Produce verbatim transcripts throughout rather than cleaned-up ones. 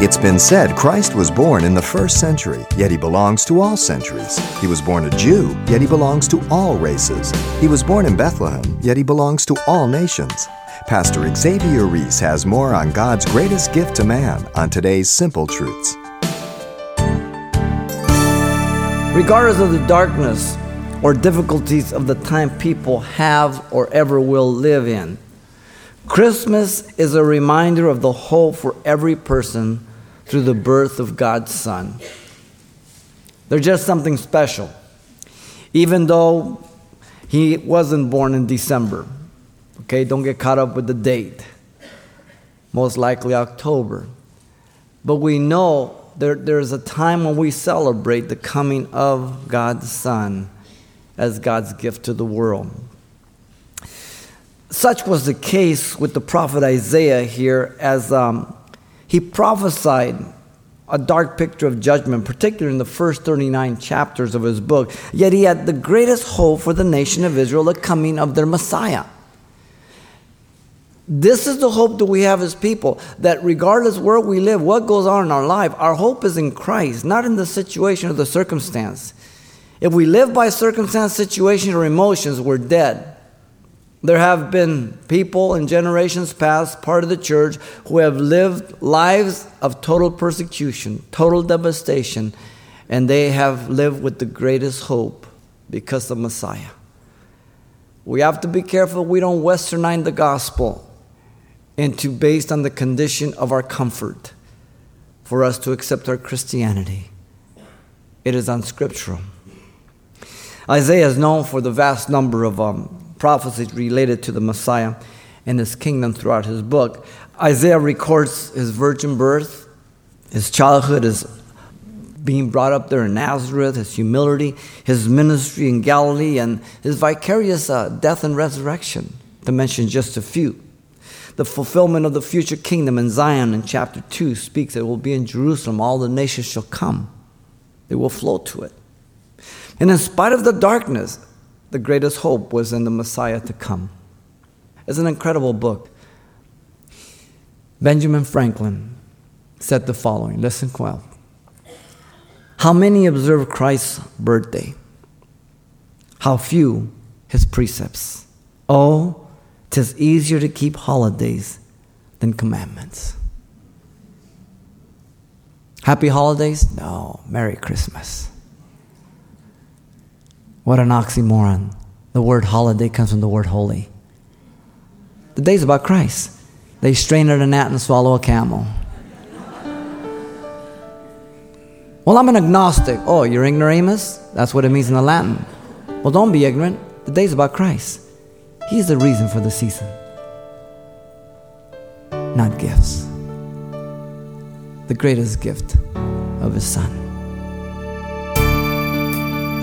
It's been said Christ was born in the first century, yet he belongs to all centuries. He was born a Jew, yet he belongs to all races. He was born in Bethlehem, yet he belongs to all nations. Pastor Xavier Reese has more on God's greatest gift to man on today's Simple Truths. Regardless of the darkness or difficulties of the time people have or ever will live in, Christmas is a reminder of the hope for every person through the birth of God's Son. There's just something special, even though he wasn't born in December. Okay, don't get caught up with the date. Most likely October. But we know there there's a time when we celebrate the coming of God's Son as God's gift to the world. Such was the case with the prophet Isaiah here as um, he prophesied a dark picture of judgment, particularly in the first thirty-nine chapters of his book. Yet he had the greatest hope for the nation of Israel, the coming of their Messiah. This is the hope that we have as people, that regardless where we live, what goes on in our life, our hope is in Christ, not in the situation or the circumstance. If we live by circumstance, situation, or emotions, we're dead. There have been people in generations past, part of the church, who have lived lives of total persecution, total devastation, and they have lived with the greatest hope because of Messiah. We have to be careful we don't westernize the gospel into based on the condition of our comfort for us to accept our Christianity. It is unscriptural. Isaiah is known for the vast number of um, prophecies related to the Messiah and his kingdom throughout his book. Isaiah records his virgin birth, his childhood, his being brought up there in Nazareth, his humility, his ministry in Galilee, and his vicarious uh, death and resurrection, to mention just a few. The fulfillment of the future kingdom in Zion in chapter two speaks that it will be in Jerusalem. All the nations shall come. They will flow to it. And in spite of the darkness, the greatest hope was in the Messiah to come. It's an incredible book. Benjamin Franklin said the following. Listen well. How many observe Christ's birthday? How few his precepts? Oh, 'tis easier to keep holidays than commandments. Happy holidays? No, Merry Christmas. What an oxymoron. The word holiday comes from the word holy. The day's about Christ. They strain at a gnat and swallow a camel. Well, I'm an agnostic. Oh, you're ignoramus? That's what it means in the Latin. Well, don't be ignorant. The day's about Christ. He's the reason for the season, not gifts. The greatest gift of his Son.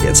It's